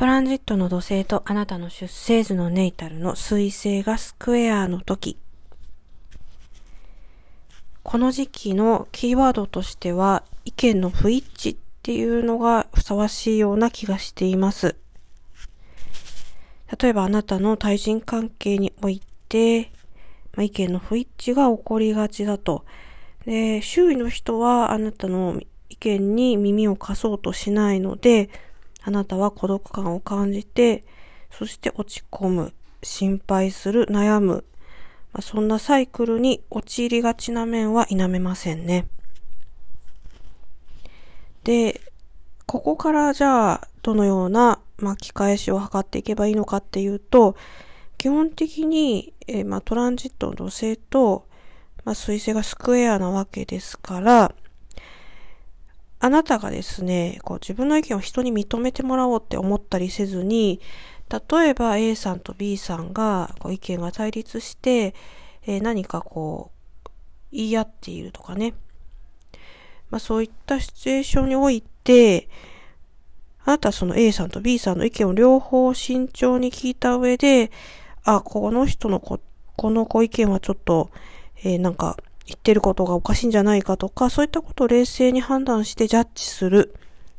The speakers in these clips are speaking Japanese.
トランジットの土星とあなたの出生図のネイタルの水星がスクエアの時、この時期のキーワードとしては意見の不一致っていうのがふさわしいような気がしています。例えばあなたの対人関係において、意見の不一致が起こりがちだと。で、周囲の人はあなたの意見に耳を貸そうとしないので、あなたは孤独感を感じて、そして落ち込む、心配する、悩む、そんなサイクルに陥りがちな面は否めませんね。で、ここからじゃあどのような巻き返しを図っていけばいいのかっていうと、基本的に、トランジットの土星と、水星がスクエアなわけですから、あなたがですね、自分の意見を人に認めてもらおうって思ったりせずに、例えば A さんと B さんが意見が対立して、何か言い合っているとかね。そういったシチュエーションにおいて、あなたはその A さんと B さんの意見を両方慎重に聞いた上で、この人のこの意見はちょっと、なんか言ってることがおかしいんじゃないかとか、そういったことを冷静に判断してジャッジする。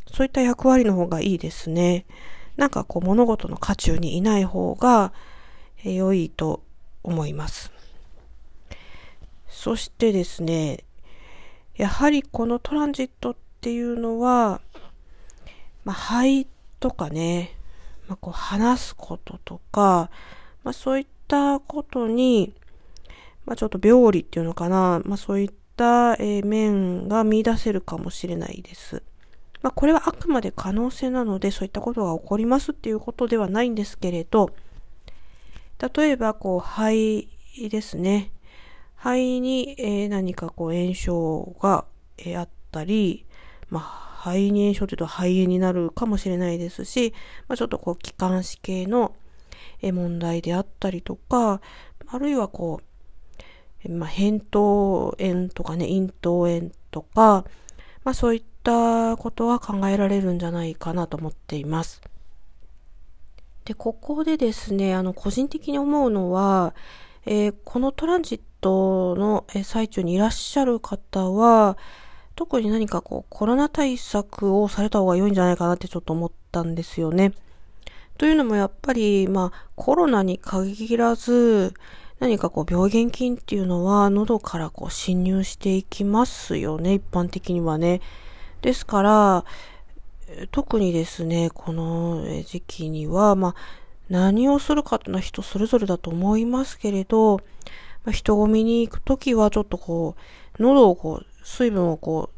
そういった役割の方がいいですね。なんか物事の渦中にいない方が良いと思います。そしてですね、やはりこのトランジットっていうのは、肺とかね、話すこととか、そういったことに、ちょっと病理っていうのかな、そういった、面が見出せるかもしれないです。これはあくまで可能性なので、そういったことが起こりますっていうことではないんですけれど、例えば、肺ですね。肺に、何か炎症が、あったり、肺に炎症というと肺炎になるかもしれないですし、ちょっと気管支系の、問題であったりとか、あるいは扁桃炎とかね、咽頭炎とか、そういったことは考えられるんじゃないかなと思っています。で、ここでですね、個人的に思うのは、このトランジットの最中にいらっしゃる方は、特に何かコロナ対策をされた方が良いんじゃないかなってちょっと思ったんですよね。というのもやっぱり、コロナに限らず、何か病原菌っていうのは喉から侵入していきますよね、一般的にはね。ですから、特にですね、この時期には、何をするかというのは人それぞれだと思いますけれど、人混みに行くときはちょっと喉を水分を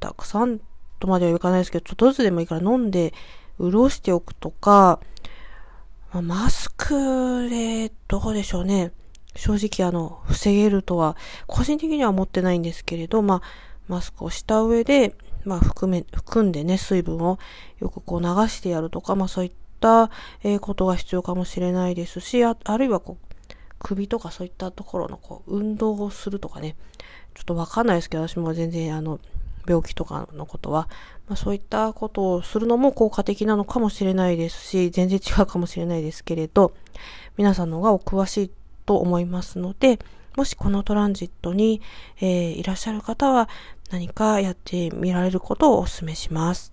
たくさんとまではいかないですけど、ちょっとずつでもいいから飲んで潤しておくとか、マスクでどうでしょうね。正直防げるとは、個人的には思ってないんですけれど、マスクをした上で、含んでね、水分をよく流してやるとか、そういったことが必要かもしれないですし、あるいは首とかそういったところの運動をするとかね。ちょっとわかんないですけど、私も全然病気とかのことは、そういったことをするのも効果的なのかもしれないですし、全然違うかもしれないですけれど、皆さんの方がお詳しいと思いますので、もしこのトランジットに、いらっしゃる方は何かやってみられることをお勧めします。